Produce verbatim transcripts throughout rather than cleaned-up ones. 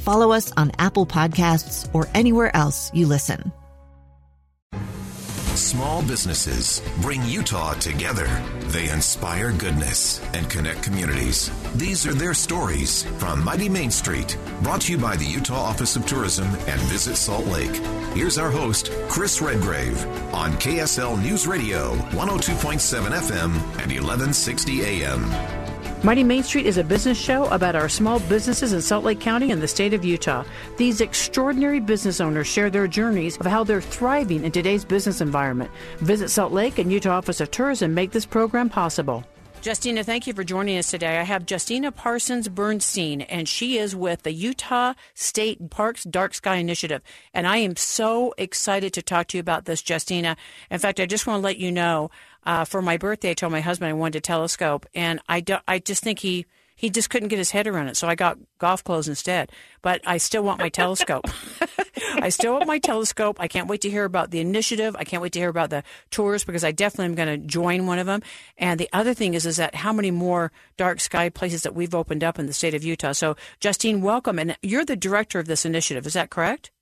Follow us on Apple Podcasts or anywhere else you listen. Small businesses bring Utah together. They inspire goodness and connect communities. These are their stories from Mighty Main Street, brought to you by the Utah Office of Tourism and Visit Salt Lake. Here's our host, Chris Redgrave, on K S L News Radio, one oh two point seven F M and eleven sixty A M. Mighty Main Street is a business show about our small businesses in Salt Lake County and the state of Utah. These extraordinary business owners share their journeys of how they're thriving in today's business environment. Visit Salt Lake and Utah Office of Tourism make this program possible. Justina, thank you for joining us today. I have Justina Parsons Bernstein, and she is with the Utah State Parks Dark Sky Initiative. And I am so excited to talk to you about this, Justina. In fact, I just want to let you know, uh, for my birthday, I told my husband I wanted a telescope, and I, do, I just think he, he just couldn't get his head around it, so I got golf clothes instead. But I still want my telescope. I still want my telescope. I can't wait to hear about the initiative. I can't wait to hear about the tours, because I definitely am going to join one of them. And the other thing is, is that how many more dark sky places that we've opened up in the state of Utah. So, Justine, welcome. And you're the director of this initiative. Is that correct?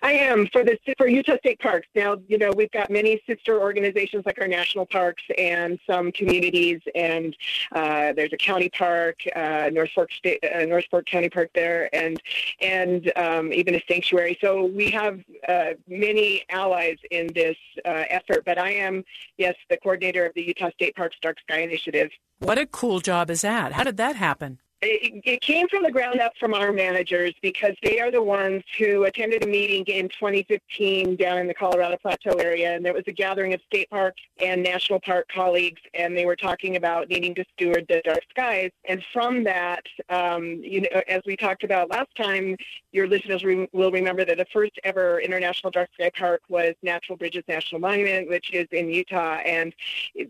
I am, for the for Utah State Parks. Now, you know, we've got many sister organizations like our national parks and some communities, and uh, there's a county park, uh, North Fork State, uh, North Fork County Park there, and and um, even a sanctuary. So we have uh, many allies in this uh, effort. But I am, yes, the coordinator of the Utah State Parks Dark Sky Initiative. What a cool job is that! How did that happen? It, it came from the ground up from our managers, because they are the ones who attended a meeting in twenty fifteen down in the Colorado Plateau area, and there was a gathering of state park and national park colleagues, and they were talking about needing to steward the dark skies. And from that, um, you know, as we talked about last time, your listeners re- will remember that the first ever international dark sky park was Natural Bridges National Monument, which is in Utah, and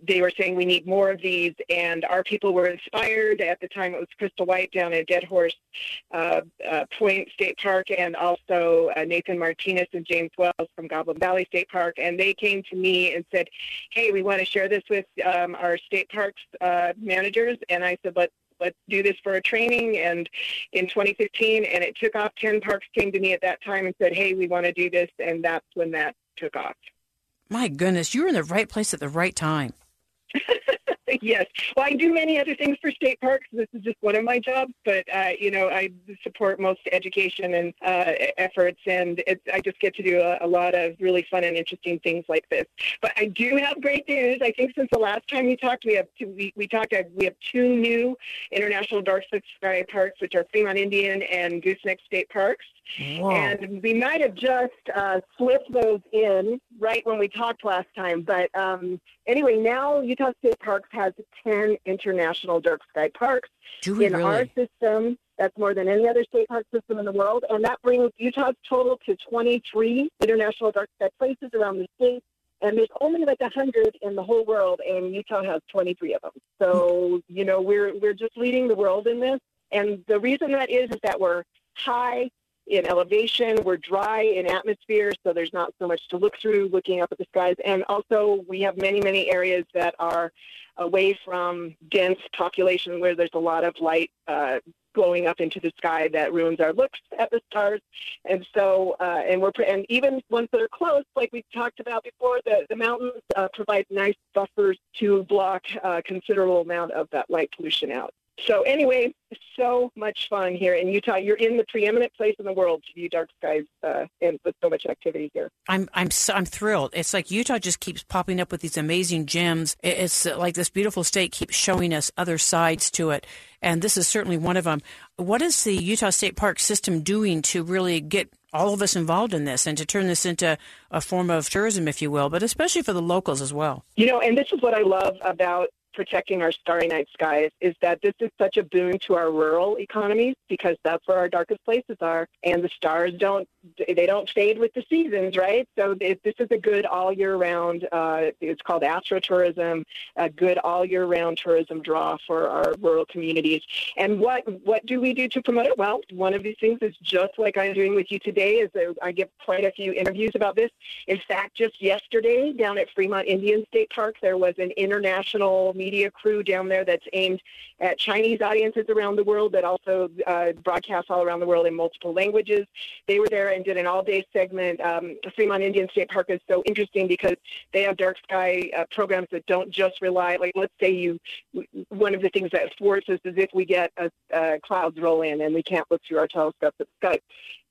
they were saying we need more of these, and our people were inspired. At the time, it was Chris White down at Dead Horse uh, uh, Point State Park, and also uh, Nathan Martinez and James Wells from Goblin Valley State Park, and they came to me and said, hey, we want to share this with um, our state parks uh, managers. And I said, let's let's do this for a training, and in twenty fifteen, and it took off. Ten parks came to me at that time and said, hey, we want to do this, and that's when that took off. My goodness, you were in the right place at the right time. Yes. Well, I do many other things for state parks. This is just one of my jobs, but, uh, you know, I support most education and uh, efforts, and it, I just get to do a, a lot of really fun and interesting things like this. But I do have great news. I think since the last time we talked, we have two, we, we talked, we have two new international dark sky parks, which are Fremont Indian and Gooseneck State Parks. Wow. And we might have just uh, slipped those in right when we talked last time. But um, anyway, now Utah State Parks has ten international dark sky parks in really? our system. That's more than any other state park system in the world. And that brings Utah's total to twenty-three international dark sky places around the state. And there's only like one hundred in the whole world, and Utah has twenty-three of them. So, you know, we're, we're just leading the world in this. And the reason that is is that we're high in elevation, we're dry in atmosphere, so there's not so much to look through looking up at the skies. And also, we have many, many areas that are away from dense population where there's a lot of light uh, glowing up into the sky that ruins our looks at the stars. And so, uh, and we're and even ones that are close, like we talked about before, the, the mountains uh, provide nice buffers to block a considerable amount of that light pollution out. So anyway, so much fun here in Utah. You're in the preeminent place in the world to view dark skies, uh, and with so much activity here. I'm I'm so, I'm thrilled. It's like Utah just keeps popping up with these amazing gems. It's like this beautiful state keeps showing us other sides to it, and this is certainly one of them. What is the Utah State Park system doing to really get all of us involved in this and to turn this into a form of tourism, if you will, but especially for the locals as well? You know, and this is what I love about protecting our starry night skies, is that this is such a boon to our rural economies, because that's where our darkest places are, and the stars don't, they don't fade with the seasons, right? So this is a good all year round, uh, it's called astrotourism, a good all year round tourism draw for our rural communities. And what, what do we do to promote it? Well, one of these things is just like I'm doing with you today, is that I give quite a few interviews about this. In fact, just yesterday down at Fremont Indian State Park, there was an international meeting media crew down there that's aimed at Chinese audiences around the world that also uh, broadcasts all around the world in multiple languages. They were there and did an all-day segment. Um, Fremont Indian State Park is so interesting because they have dark sky uh, programs that don't just rely, like let's say you, one of the things that thwarts us is if we get a, uh, clouds roll in and we can't look through our telescopes at the sky.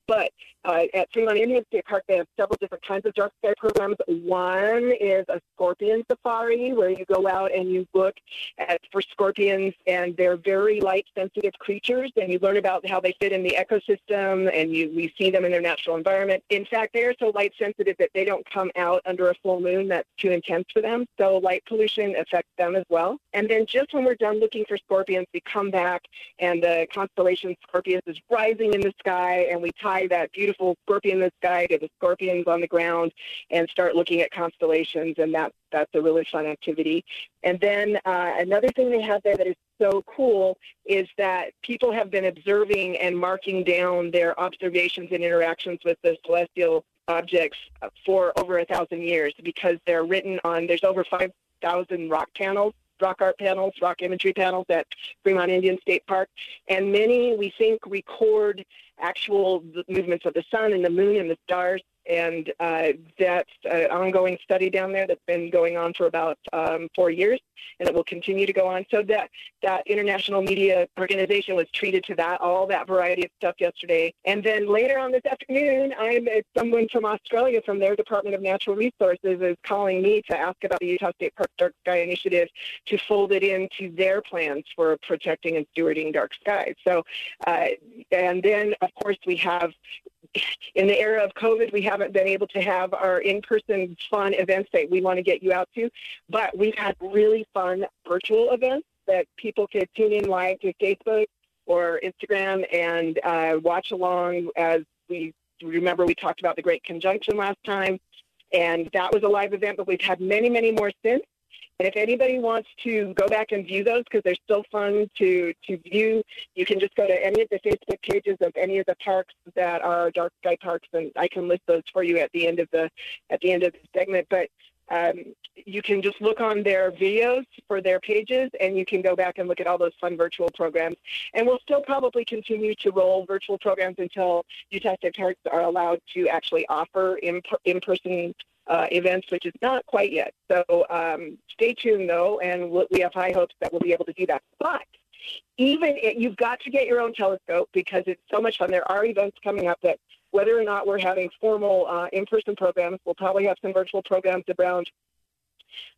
But uh, at Fremont Indian State Park, they have several different kinds of dark sky programs. One is a scorpion safari, where you go out and you look at, for scorpions, and they're very light-sensitive creatures, and you learn about how they fit in the ecosystem, and you we see them in their natural environment. In fact, they are so light-sensitive that they don't come out under a full moon. That's too intense for them, so light pollution affects them as well. And then just when we're done looking for scorpions, we come back, and the constellation Scorpius is rising in the sky, and we tie that beautiful scorpion in the sky to the scorpions on the ground and start looking at constellations, and that that's a really fun activity. And then uh, another thing they have there that is so cool is that people have been observing and marking down their observations and interactions with the celestial objects for over a thousand years, because they're written on, there's over five thousand rock panels, rock art panels, rock imagery panels at Fremont Indian State Park, and many, we think, record actual movements of the sun and the moon and the stars, and uh, that's an ongoing study down there that's been going on for about um, four years, and it will continue to go on. So that that international media organization was treated to that, all that variety of stuff yesterday. And then later on this afternoon, I'm someone from Australia, from their Department of Natural Resources, is calling me to ask about the Utah State Park Dark Sky Initiative to fold it into their plans for protecting and stewarding dark skies. So, uh, and then of course we have, in the era of COVID, we haven't been able to have our in-person fun events that we want to get you out to, but we've had really fun virtual events that people could tune in live to Facebook or Instagram and uh, watch along. As we remember, we talked about the Great Conjunction last time, and that was a live event, but we've had many, many more since. And if anybody wants to go back and view those, because they're still fun to, to view, you can just go to any of the Facebook pages of any of the parks that are dark sky parks, and I can list those for you at the end of the at the end of the segment. But um, you can just look on their videos for their pages, and you can go back and look at all those fun virtual programs. And we'll still probably continue to roll virtual programs until Utah State Parks are allowed to actually offer in in-person Uh, events, which is not quite yet. So um, stay tuned, though, and we'll, we have high hopes that we'll be able to do that. But even it, you've got to get your own telescope, because it's so much fun. There are events coming up that, whether or not we're having formal uh, in-person programs, we'll probably have some virtual programs around.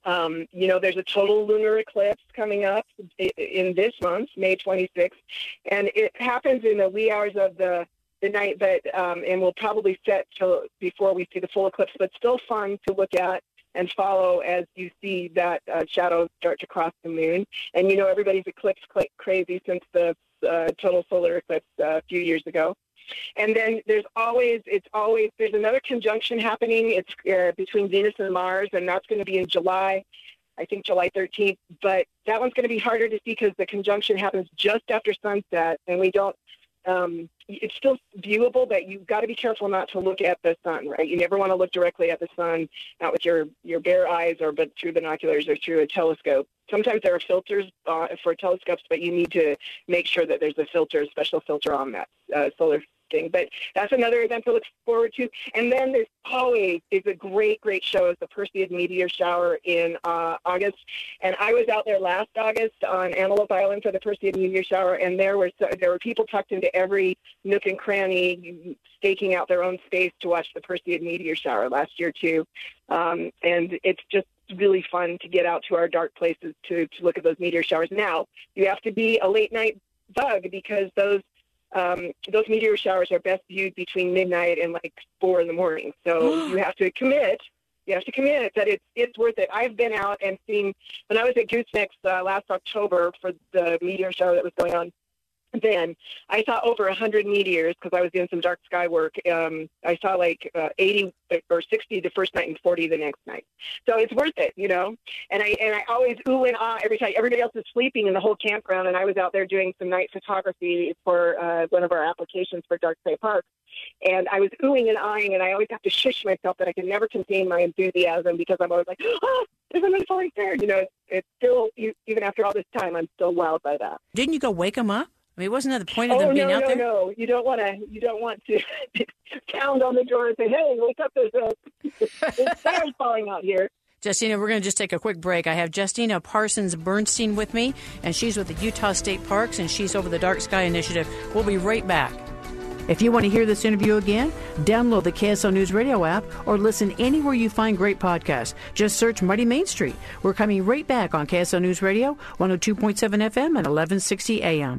Um, you know, there's a total lunar eclipse coming up in this month, May twenty-sixth, and it happens in the wee hours of the the night, but um, and we'll probably set till before we see the full eclipse, but still fun to look at and follow as you see that uh, shadows start to cross the moon. And you know, everybody's eclipse crazy since the uh, total solar eclipse uh, a few years ago. And then there's always, it's always, there's another conjunction happening. It's uh, between Venus and Mars, and that's going to be in July. I think July thirteenth, but that one's going to be harder to see because the conjunction happens just after sunset, and we don't, Um, it's still viewable, but you've got to be careful not to look at the sun, right? You never want to look directly at the sun, not with your, your bare eyes, or but through binoculars or through a telescope. Sometimes there are filters uh, for telescopes, but you need to make sure that there's a filter, a special filter on that uh, solar interesting. But that's another event to look forward to. And then there's always is a great, great show. It's the Perseid Meteor Shower in uh, August. And I was out there last August on Antelope Island for the Perseid Meteor Shower, and there were so, there were people tucked into every nook and cranny, staking out their own space to watch the Perseid Meteor Shower last year, too. Um, and it's just really fun to get out to our dark places to, to look at those meteor showers. Now, you have to be a late-night bug because those um, those meteor showers are best viewed between midnight and, like, four in the morning. So you have to commit. You have to commit that it's it's worth it. I've been out and seen, when I was at Gooseneck's uh, last October for the meteor shower that was going on then, I saw over one hundred meteors because I was doing some dark sky work. Um, I saw like uh, eighty or sixty the first night and forty the next night. So it's worth it, you know. And I and I always ooh and ah every time. Everybody else is sleeping in the whole campground, and I was out there doing some night photography for uh, one of our applications for Dark Sky Park. And I was oohing and eyeing, and I always have to shush myself that I can never contain my enthusiasm because I'm always like, oh, there's another falling star. You know, it's, it's still, you, even after all this time, I'm still wowed by that. Didn't you go wake them up? I mean, wasn't that the point of them oh, being no, out no, there? No, no, you don't want to. You don't want to pound on the door and say, "Hey, wake up! There's a there's stars falling out here." Justina, we're going to just take a quick break. I have Justina Parsons Bernstein with me, and she's with the Utah State Parks, and she's over the Dark Sky Initiative. We'll be right back. If you want to hear this interview again, download the K S L News Radio app or listen anywhere you find great podcasts. Just search Mighty Main Street. We're coming right back on K S L News Radio, one oh two point seven F M and eleven sixty A M.